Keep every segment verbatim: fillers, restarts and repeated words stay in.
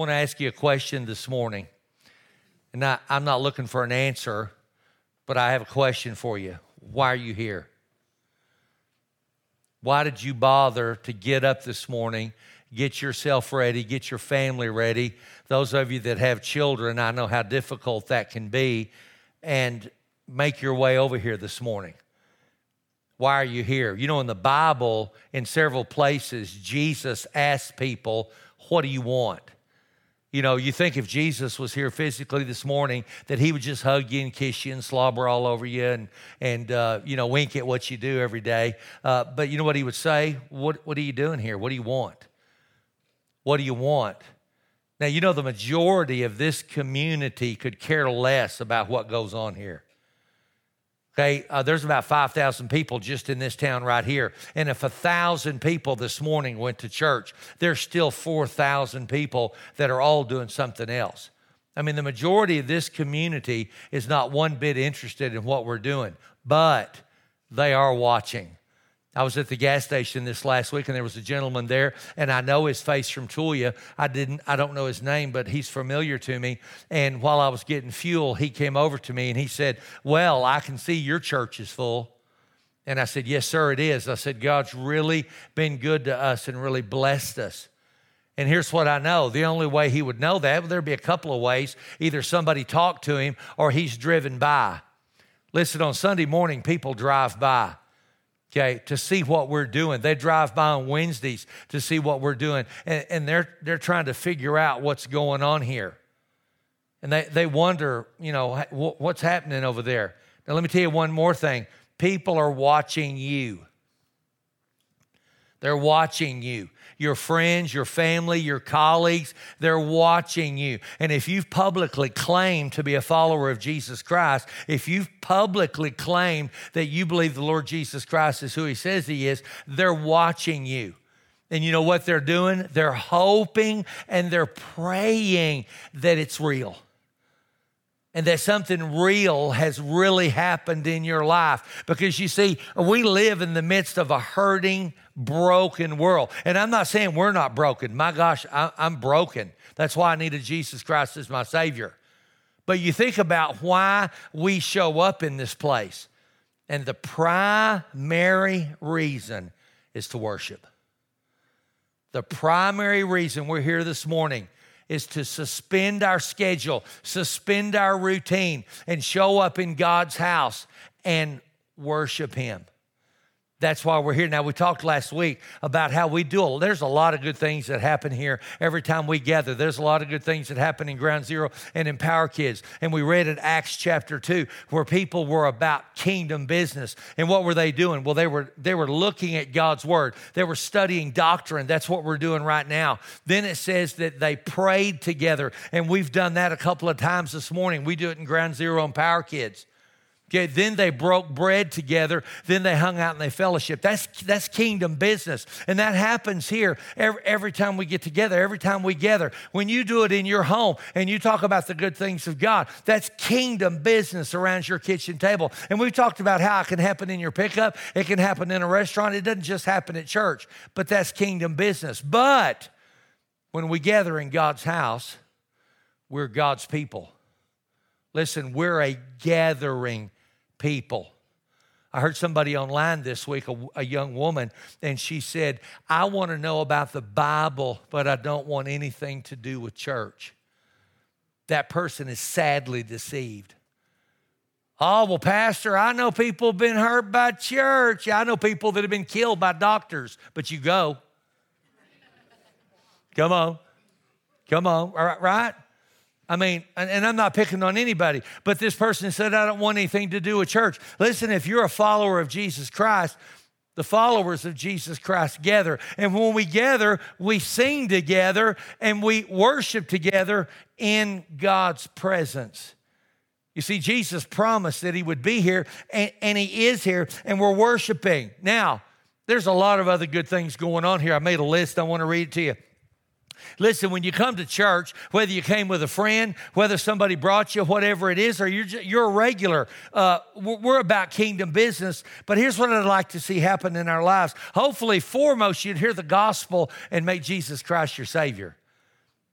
I want to ask you a question this morning. And I, I'm not looking for an answer, but I have a question for you. Why are you here? Why did you bother to get up this morning, get yourself ready, get your family ready? Those of you that have children, I know how difficult that can be, and make your way over here this morning. Why are you here? You know, in the Bible, in several places, Jesus asked people, what do you want? You know, you think if Jesus was here physically this morning that he would just hug you and kiss you and slobber all over you and, and uh, you know, wink at what you do every day. Uh, but you know what he would say? What, what are you doing here? What do you want? What do you want? Now, you know, the majority of this community could care less about what goes on here. Okay, uh, there's about five thousand people just in this town right here. And if one thousand people this morning went to church, there's still four thousand people that are all doing something else. I mean, the majority of this community is not one bit interested in what we're doing, but they are watching. I was at the gas station this last week, and there was a gentleman there, and I know his face from Tulia. I didn't, I don't know his name, but he's familiar to me. And while I was getting fuel, he came over to me, and he said, well, I can see your church is full. And I said, yes, sir, it is. I said, God's really been good to us and really blessed us. And here's what I know. The only way he would know that, well, there'd be a couple of ways. Either somebody talked to him or he's driven by. Listen, on Sunday morning, people drive by. Okay, to see what we're doing. They drive by on Wednesdays to see what we're doing. And, and they're they're trying to figure out what's going on here. And they, they wonder, you know, what's happening over there. Now, let me tell you one more thing. People are watching you. They're watching you. Your friends, your family, your colleagues, they're watching you. And if you've publicly claimed to be a follower of Jesus Christ, if you've publicly claimed that you believe the Lord Jesus Christ is who he says he is, they're watching you. And you know what they're doing? They're hoping and they're praying that it's real. And that something real has really happened in your life. Because you see, we live in the midst of a hurting, broken world. And I'm not saying we're not broken. My gosh, I'm broken. That's why I needed Jesus Christ as my Savior. But you think about why we show up in this place. And the primary reason is to worship. The primary reason we're here this morning is to suspend our schedule, suspend our routine, and show up in God's house and worship him. That's why we're here. Now, we talked last week about how we do it. There's a lot of good things that happen here every time we gather. There's a lot of good things that happen in Ground Zero and Empower Kids. And we read in Acts chapter two where people were about kingdom business. And what were they doing? Well, they were they were looking at God's word. They were studying doctrine. That's what we're doing right now. Then it says that they prayed together. And we've done that a couple of times this morning. We do it in Ground Zero and Empower Kids. Okay, then they broke bread together. Then they hung out and they fellowshiped. That's that's kingdom business. And that happens here every, every time we get together, every time we gather. When you do it in your home and you talk about the good things of God, that's kingdom business around your kitchen table. And we've talked about how it can happen in your pickup. It can happen in a restaurant. It doesn't just happen at church, but that's kingdom business. But when we gather in God's house, we're God's people. Listen, we're a gathering people. I heard somebody online this week, a, a young woman, and she said, I want to know about the Bible, but I don't want anything to do with church. That person is sadly deceived. Oh, well, Pastor, I know people have been hurt by church. I know people that have been killed by doctors, but you go. Come on. Come on. All right, right? I mean, and I'm not picking on anybody, but this person said, I don't want anything to do with church. Listen, if you're a follower of Jesus Christ, the followers of Jesus Christ gather. And when we gather, we sing together and we worship together in God's presence. You see, Jesus promised that he would be here, and, and he is here, and we're worshiping. Now, there's a lot of other good things going on here. I made a list. I want to read it to you. Listen, when you come to church, whether you came with a friend, whether somebody brought you, whatever it is, or you're, just, you're a regular, uh, we're about kingdom business. But here's what I'd like to see happen in our lives. Hopefully, foremost, you'd hear the gospel and make Jesus Christ your Savior.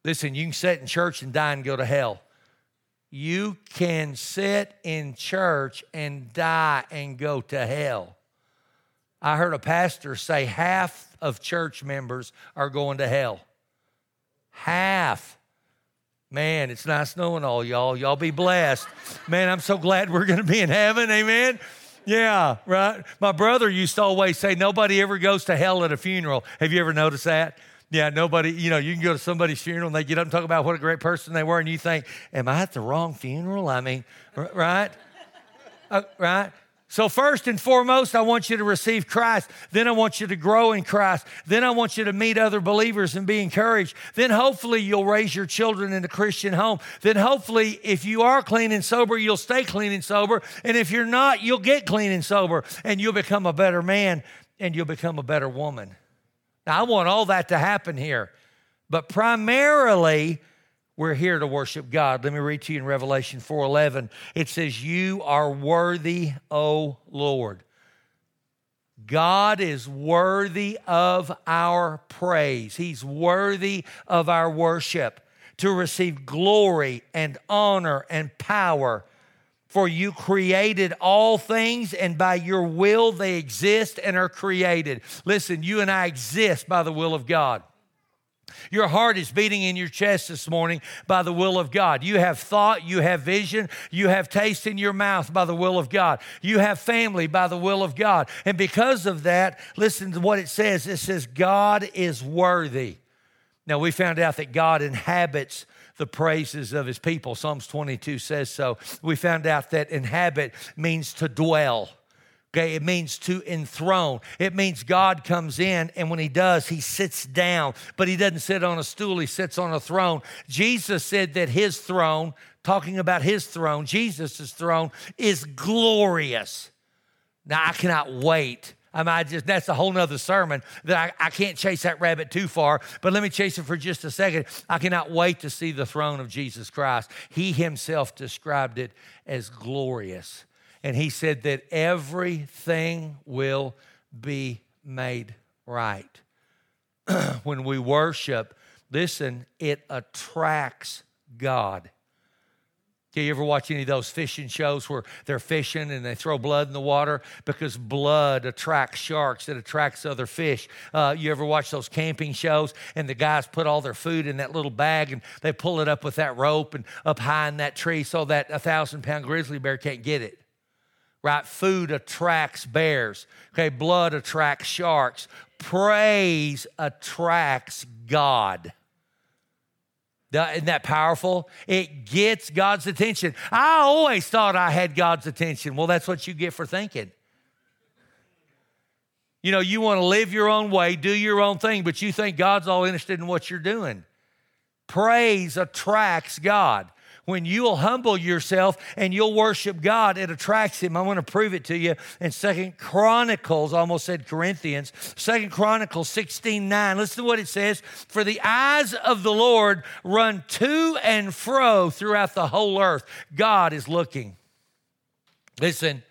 Listen, you can sit in church and die and go to hell. You can sit in church and die and go to hell. I heard a pastor say half of church members are going to hell. Half. Man, it's not snowing all, y'all. Y'all be blessed. Man, I'm so glad we're going to be in heaven. Amen? Yeah, right? My brother used to always say nobody ever goes to hell at a funeral. Have you ever noticed that? Yeah, nobody, you know, you can go to somebody's funeral and they get up and talk about what a great person they were, and you think, am I at the wrong funeral? I mean, right? uh, right? So first and foremost, I want you to receive Christ. Then I want you to grow in Christ. Then I want you to meet other believers and be encouraged. Then hopefully you'll raise your children in a Christian home. Then hopefully if you are clean and sober, you'll stay clean and sober. And if you're not, you'll get clean and sober, and you'll become a better man, and you'll become a better woman. Now, I want all that to happen here, but primarily we're here to worship God. Let me read to you in Revelation four eleven. It says, "You are worthy, O Lord." God is worthy of our praise. He's worthy of our worship, to receive glory and honor and power. For you created all things, and by your will they exist and are created. Listen, you and I exist by the will of God. Your heart is beating in your chest this morning by the will of God. You have thought, you have vision, you have taste in your mouth by the will of God. You have family by the will of God. And because of that, listen to what it says. It says, God is worthy. Now, we found out that God inhabits the praises of his people. Psalms twenty-two says so. We found out that inhabit means to dwell. Okay, it means to enthrone. It means God comes in, and when he does, he sits down. But he doesn't sit on a stool, he sits on a throne. Jesus said that his throne, talking about his throne, Jesus' throne, is glorious. Now, I cannot wait. I mean, I just, that's a whole nother sermon that I, I can't chase that rabbit too far, but let me chase it for just a second. I cannot wait to see the throne of Jesus Christ. He himself described it as glorious. And he said that everything will be made right. When we worship, listen, it attracts God. Do you ever watch any of those fishing shows where they're fishing and they throw blood in the water? Because blood attracts sharks. It attracts other fish. Uh, you ever watch those camping shows and the guys put all their food in that little bag and they pull it up with that rope and up high in that tree so that a thousand-pound grizzly bear can't get it? Right? Food attracts bears. Okay, blood attracts sharks. Praise attracts God. Isn't that powerful? It gets God's attention. I always thought I had God's attention. Well, that's what you get for thinking. You know, you want to live your own way, do your own thing, but you think God's all interested in what you're doing. Praise attracts God. When you'll humble yourself and you'll worship God, it attracts him. I want to prove it to you in Second Chronicles, almost said Corinthians, Second Chronicles sixteen nine. Listen to what it says. For the eyes of the Lord run to and fro throughout the whole earth. God is looking. Listen,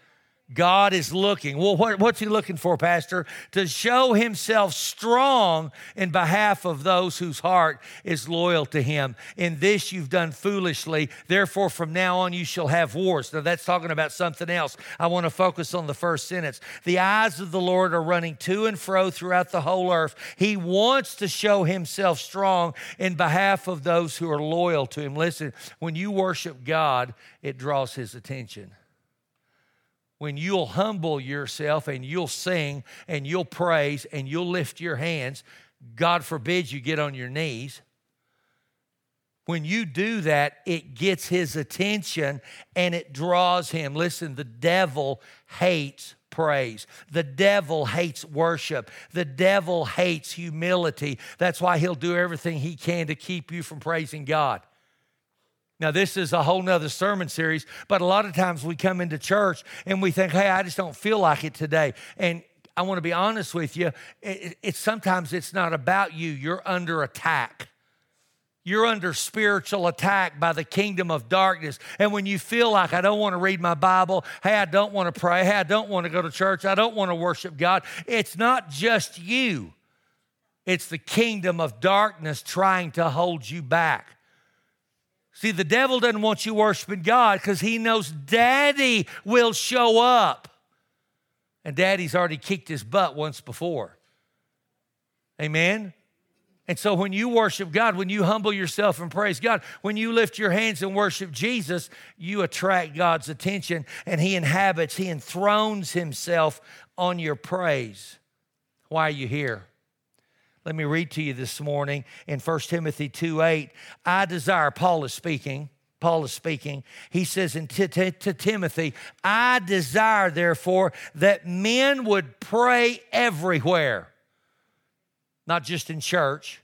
God is looking. Well, what, what's he looking for, Pastor? To show himself strong in behalf of those whose heart is loyal to him. In this you've done foolishly. Therefore, from now on you shall have wars. Now, that's talking about something else. I want to focus on the first sentence. The eyes of the Lord are running to and fro throughout the whole earth. He wants to show himself strong in behalf of those who are loyal to him. Listen, when you worship God, it draws his attention. When you'll humble yourself and you'll sing and you'll praise and you'll lift your hands, God forbid you get on your knees. When you do that, it gets his attention and it draws him. Listen, the devil hates praise. The devil hates worship. The devil hates humility. That's why he'll do everything he can to keep you from praising God. Now, this is a whole nother sermon series, but a lot of times we come into church and we think, hey, I just don't feel like it today. And I want to be honest with you, it, it, sometimes it's not about you. You're under attack. You're under spiritual attack by the kingdom of darkness. And when you feel like, I don't want to read my Bible, hey, I don't want to pray, hey, I don't want to go to church, I don't want to worship God, it's not just you. It's the kingdom of darkness trying to hold you back. See, the devil doesn't want you worshiping God because he knows Daddy will show up. And Daddy's already kicked his butt once before. Amen? And so when you worship God, when you humble yourself and praise God, when you lift your hands and worship Jesus, you attract God's attention, and he inhabits, he enthrones himself on your praise. Why are you here? Let me read to you this morning in First Timothy two eight. I desire, Paul is speaking, Paul is speaking. He says in t- t- to Timothy, I desire, therefore, that men would pray everywhere, not just in church,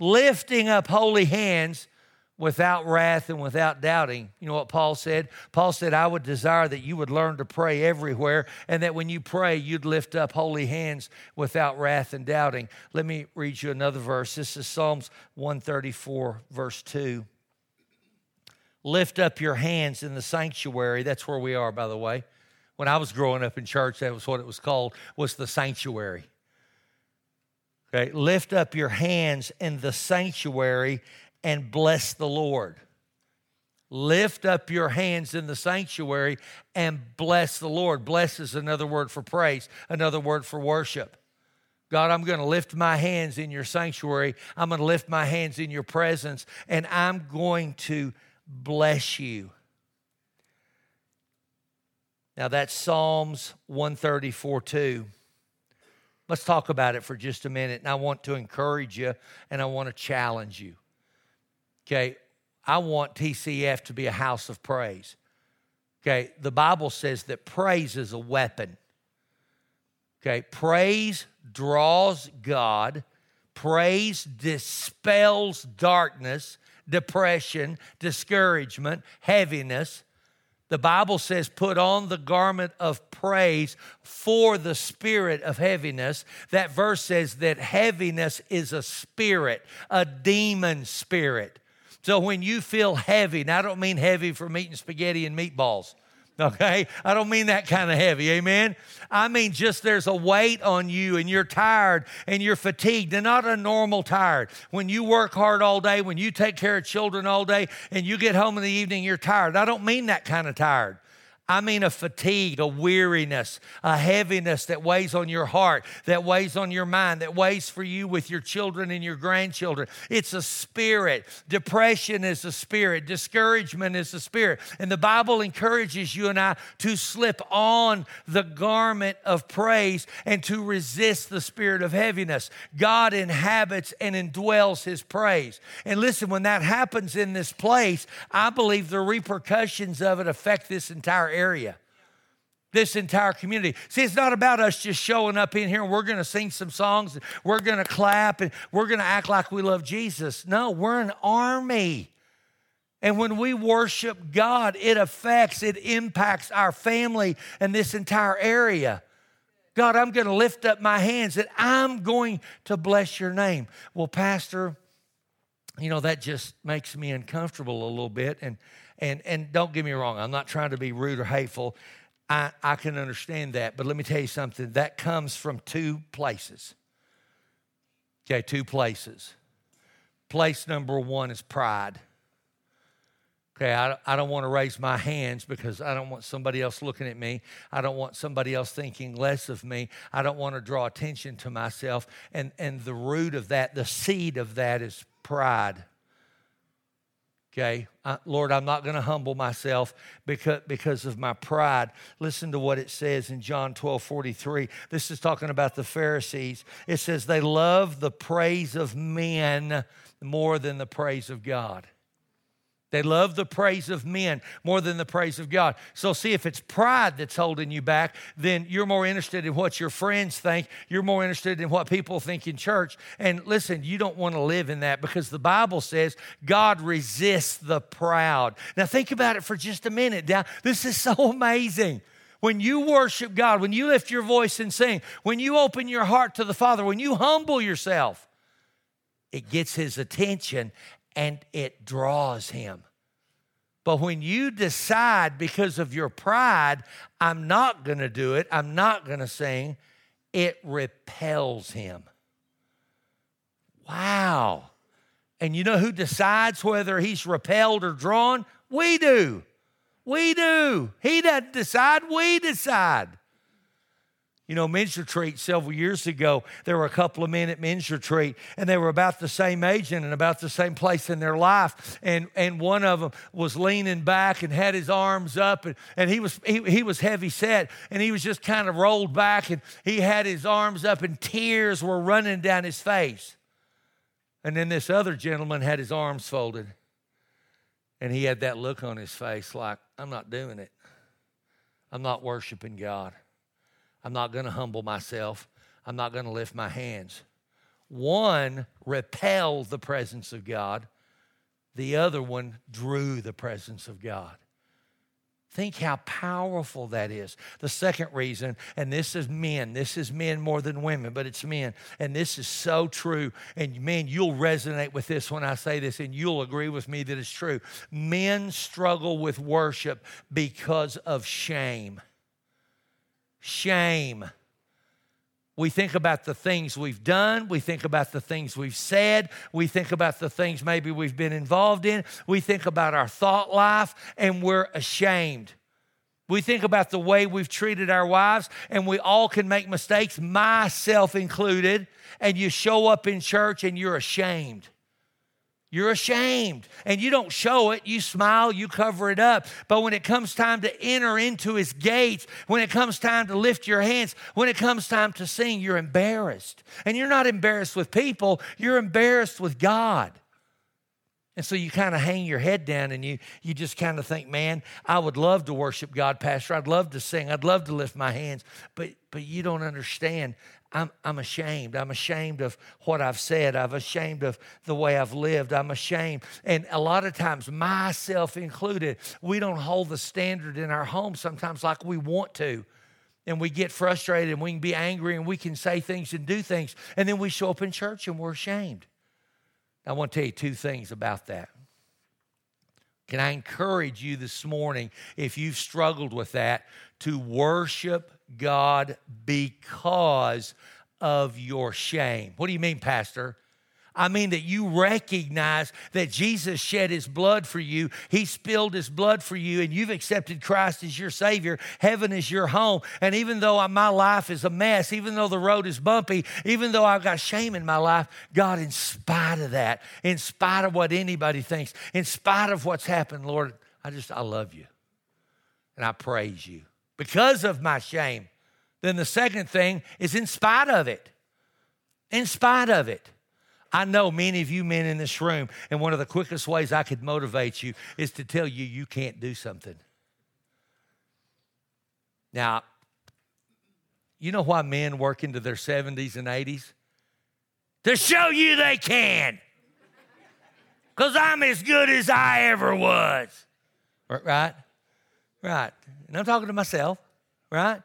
lifting up holy hands without wrath and without doubting. You know what Paul said? Paul said, I would desire that you would learn to pray everywhere, and that when you pray, you'd lift up holy hands without wrath and doubting. Let me read you another verse. This is Psalms one thirty-four, verse two. Lift up your hands in the sanctuary. That's where we are, by the way. When I was growing up in church, that was what it was called, was the sanctuary. Okay, lift up your hands in the sanctuary and bless the Lord. Lift up your hands in the sanctuary and bless the Lord. Bless is another word for praise, another word for worship. God, I'm going to lift my hands in your sanctuary. I'm going to lift my hands in your presence, and I'm going to bless you. Now that's Psalms one thirty-four two. Let's talk about it for just a minute, and I want to encourage you, and I want to challenge you. Okay, I want T C F to be a house of praise. Okay, the Bible says that praise is a weapon. Okay, praise draws God. Praise dispels darkness, depression, discouragement, heaviness. The Bible says, put on the garment of praise for the spirit of heaviness. That verse says that heaviness is a spirit, a demon spirit. So when you feel heavy, and I don't mean heavy from eating spaghetti and meatballs, okay? I don't mean that kind of heavy, amen? I mean just there's a weight on you, and you're tired and you're fatigued, and not a normal tired. When you work hard all day, when you take care of children all day, and you get home in the evening, you're tired. I don't mean that kind of tired. I mean a fatigue, a weariness, a heaviness that weighs on your heart, that weighs on your mind, that weighs for you with your children and your grandchildren. It's a spirit. Depression is a spirit. Discouragement is a spirit. And the Bible encourages you and I to slip on the garment of praise and to resist the spirit of heaviness. God inhabits and indwells his praise. And listen, when that happens in this place, I believe the repercussions of it affect this entire area, this entire community. See, it's not about us just showing up in here and we're going to sing some songs, and we're going to clap, and we're going to act like we love Jesus. No, we're an army. And when we worship God, it affects, it impacts our family and this entire area. God, I'm going to lift up my hands and I'm going to bless your name. Well, Pastor, you know, that just makes me uncomfortable a little bit. And And and don't get me wrong, I'm not trying to be rude or hateful. I, I can understand that. But let me tell you something. That comes from two places. Okay, two places. Place number one is pride. Okay, I, I don't want to raise my hands because I don't want somebody else looking at me. I don't want somebody else thinking less of me. I don't want to draw attention to myself. And, and the root of that, the seed of that is pride. Okay, I, Lord, I'm not going to humble myself because, because of my pride. Listen to what it says in John twelve forty-three. This is talking about the Pharisees. It says they love the praise of men more than the praise of God. They love the praise of men more than the praise of God. So see, if it's pride that's holding you back, then you're more interested in what your friends think. You're more interested in what people think in church. And listen, you don't want to live in that because the Bible says God resists the proud. Now think about it for just a minute. Now, this is so amazing. When you worship God, when you lift your voice and sing, when you open your heart to the Father, when you humble yourself, it gets his attention and it draws him. But when you decide because of your pride, I'm not going to do it, I'm not going to sing, it repels him. Wow. And you know who decides whether he's repelled or drawn? We do. We do. He doesn't decide. We decide. You know, men's retreat several years ago, there were a couple of men at men's retreat, and they were about the same age and about the same place in their life. And and one of them was leaning back and had his arms up, and, and he was he, he was heavy set, and he was just kind of rolled back, and he had his arms up, and tears were running down his face. And then this other gentleman had his arms folded, and he had that look on his face like, I'm not doing it. I'm not worshiping God. I'm not going to humble myself. I'm not going to lift my hands. One repelled the presence of God. The other one drew the presence of God. Think how powerful that is. The second reason, and this is men. This is men more than women, but it's men. And this is so true. And men, you'll resonate with this when I say this, and you'll agree with me that it's true. Men struggle with worship because of shame. Shame. We think about the things we've done. We think about the things we've said. We think about the things maybe we've been involved in. We think about our thought life, and we're ashamed. We think about the way we've treated our wives, and we all can make mistakes, myself included, and you show up in church and you're ashamed. You're ashamed, and you don't show it. You smile, you cover it up. But when it comes time to enter into his gates, when it comes time to lift your hands, when it comes time to sing, you're embarrassed. And you're not embarrassed with people. You're embarrassed with God. And so you kind of hang your head down, and you, you just kind of think, man, I would love to worship God, Pastor. I'd love to sing. I'd love to lift my hands. But but you don't understand. I'm, I'm ashamed. I'm ashamed of what I've said. I'm ashamed of the way I've lived. I'm ashamed. And a lot of times, myself included, we don't hold the standard in our home sometimes like we want to. And we get frustrated, and we can be angry, and we can say things and do things. And then we show up in church, and we're ashamed. I want to tell you two things about that. Can I encourage you this morning, if you've struggled with that, to worship God because of your shame? What do you mean, Pastor? I mean that you recognize that Jesus shed his blood for you. He spilled his blood for you, and you've accepted Christ as your Savior. Heaven is your home. And even though my life is a mess, even though the road is bumpy, even though I've got shame in my life, God, in spite of that, in spite of what anybody thinks, in spite of what's happened, Lord, I just, I love you. And I praise you because of my shame. Then the second thing is in spite of it. In spite of it. I know many of you men in this room, and one of the quickest ways I could motivate you is to tell you you can't do something. Now, you know why men work into their seventies and eighties? To show you they can. Because I'm as good as I ever was. Right? Right. And I'm talking to myself, right?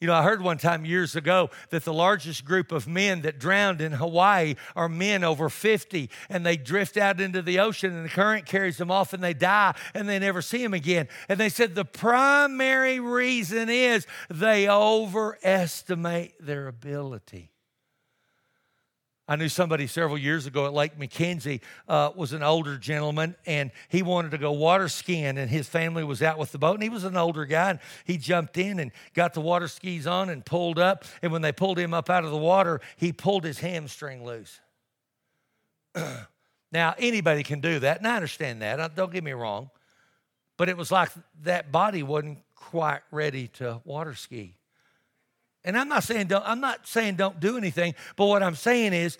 You know, I heard one time years ago that the largest group of men that drowned in Hawaii are men over fifty, and they drift out into the ocean, and the current carries them off, and they die, and they never see them again. And they said the primary reason is they overestimate their ability. I knew somebody several years ago at Lake McKenzie uh, was an older gentleman, and he wanted to go water skiing, and his family was out with the boat, and he was an older guy, and he jumped in and got the water skis on and pulled up, and when they pulled him up out of the water, he pulled his hamstring loose. Now, anybody can do that, and I understand that. Don't get me wrong, but it was like that body wasn't quite ready to water ski. And I'm not saying don't, I'm not saying don't do anything, but what I'm saying is,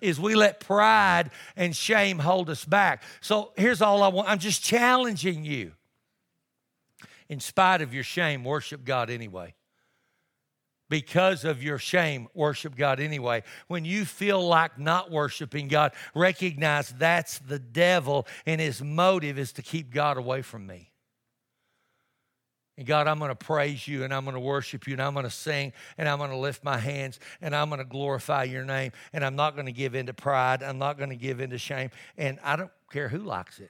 is we let pride and shame hold us back. So here's all I want. I'm just challenging you. In spite of your shame, worship God anyway. Because of your shame, worship God anyway. When you feel like not worshiping God, recognize that's the devil, and his motive is to keep God away from me. And God, I'm going to praise you, and I'm going to worship you, and I'm going to sing, and I'm going to lift my hands, and I'm going to glorify your name, and I'm not going to give in to pride. I'm not going to give in to shame, and I don't care who likes it.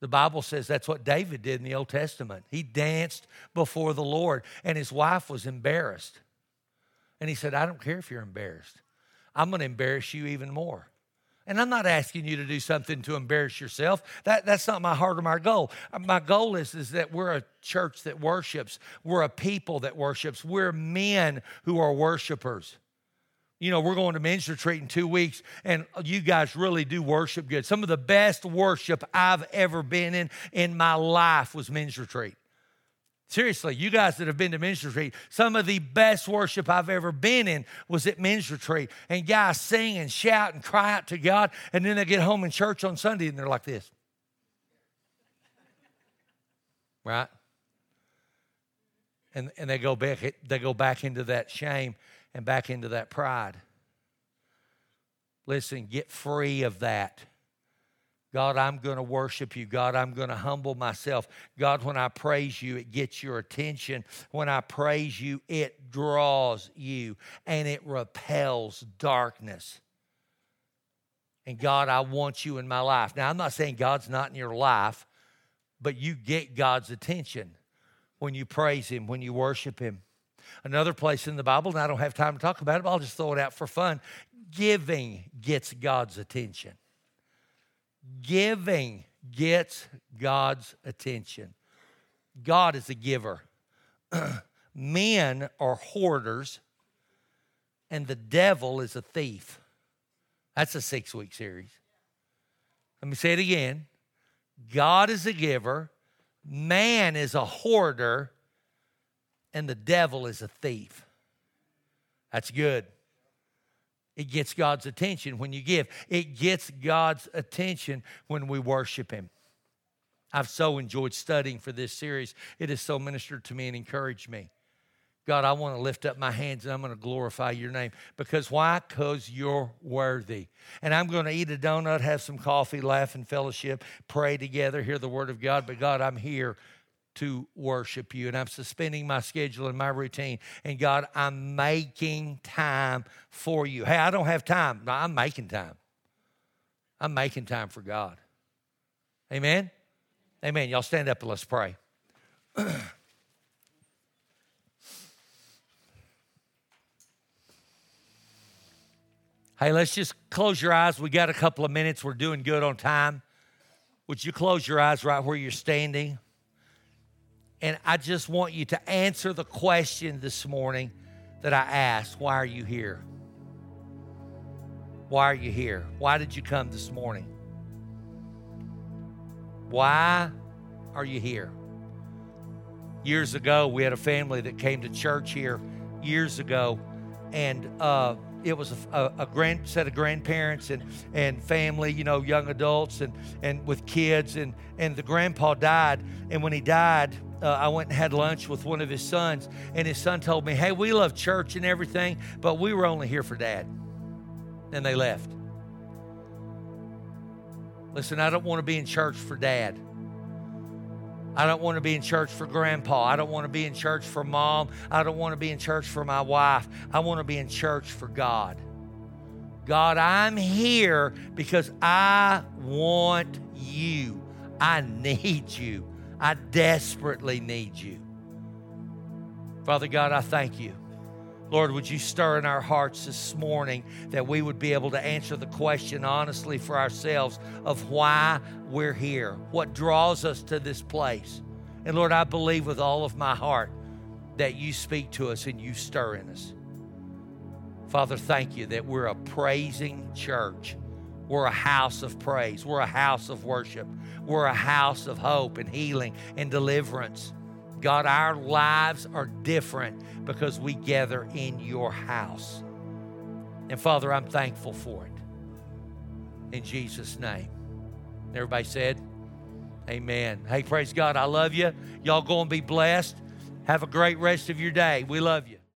The Bible says that's what David did in the Old Testament. He danced before the Lord, and his wife was embarrassed. And he said, I don't care if you're embarrassed. I'm going to embarrass you even more. And I'm not asking you to do something to embarrass yourself. That, that's not my heart or my goal. My goal is, is that we're a church that worships. We're a people that worships. We're men who are worshipers. You know, we're going to men's retreat in two weeks, and you guys really do worship good. Some of the best worship I've ever been in in my life was men's retreat. Seriously, you guys that have been to men's retreat, some of the best worship I've ever been in was at men's retreat. And guys sing and shout and cry out to God, and then they get home in church on Sunday, and they're like this. Right? And, and they go back, they go back into that shame and back into that pride. Listen, get free of that. God, I'm going to worship you. God, I'm going to humble myself. God, when I praise you, it gets your attention. When I praise you, it draws you, and it repels darkness. And God, I want you in my life. Now, I'm not saying God's not in your life, but you get God's attention when you praise him, when you worship him. Another place in the Bible, and I don't have time to talk about it, but I'll just throw it out for fun. Giving gets God's attention. Giving gets God's attention. God is a giver. Men are hoarders, and the devil is a thief. That's a six-week series. Let me say it again. God is a giver, man is a hoarder, and the devil is a thief. That's good. It gets God's attention when you give. It gets God's attention when we worship him. I've so enjoyed studying for this series. It has so ministered to me and encouraged me. God, I want to lift up my hands, and I'm going to glorify your name. Because why? Because you're worthy. And I'm going to eat a donut, have some coffee, laugh and fellowship, pray together, hear the word of God. But God, I'm here to worship you, and I'm suspending my schedule and my routine. And God, I'm making time for you. Hey, I don't have time. No, I'm making time. I'm making time for God. Amen? Amen. Y'all stand up and let's pray. Hey, let's just close your eyes. We got a couple of minutes. We're doing good on time. Would you close your eyes right where you're standing? And I just want you to answer the question this morning that I asked. Why are you here? Why are you here? Why did you come this morning? Why are you here? Years ago, we had a family that came to church here years ago, and uh, it was a, a, a grand set of grandparents and, and family, you know, young adults and, and with kids, and, and the grandpa died, and when he died, Uh, I went and had lunch with one of his sons, and his son told me, hey, we love church and everything, but we were only here for Dad. Then they left. Listen, I don't want to be in church for Dad. I don't want to be in church for Grandpa. I don't want to be in church for Mom. I don't want to be in church for my wife. I want to be in church for God. God, I'm here because I want you. I need you. I desperately need you. Father God, I thank you. Lord, would you stir in our hearts this morning that we would be able to answer the question honestly for ourselves of why we're here, what draws us to this place. And Lord, I believe with all of my heart that you speak to us and you stir in us. Father, thank you that we're a praising church. We're a house of praise. We're a house of worship. We're a house of hope and healing and deliverance. God, our lives are different because we gather in your house. And Father, I'm thankful for it. In Jesus' name. Everybody said, amen. Hey, praise God. I love you. Y'all go and be blessed. Have a great rest of your day. We love you.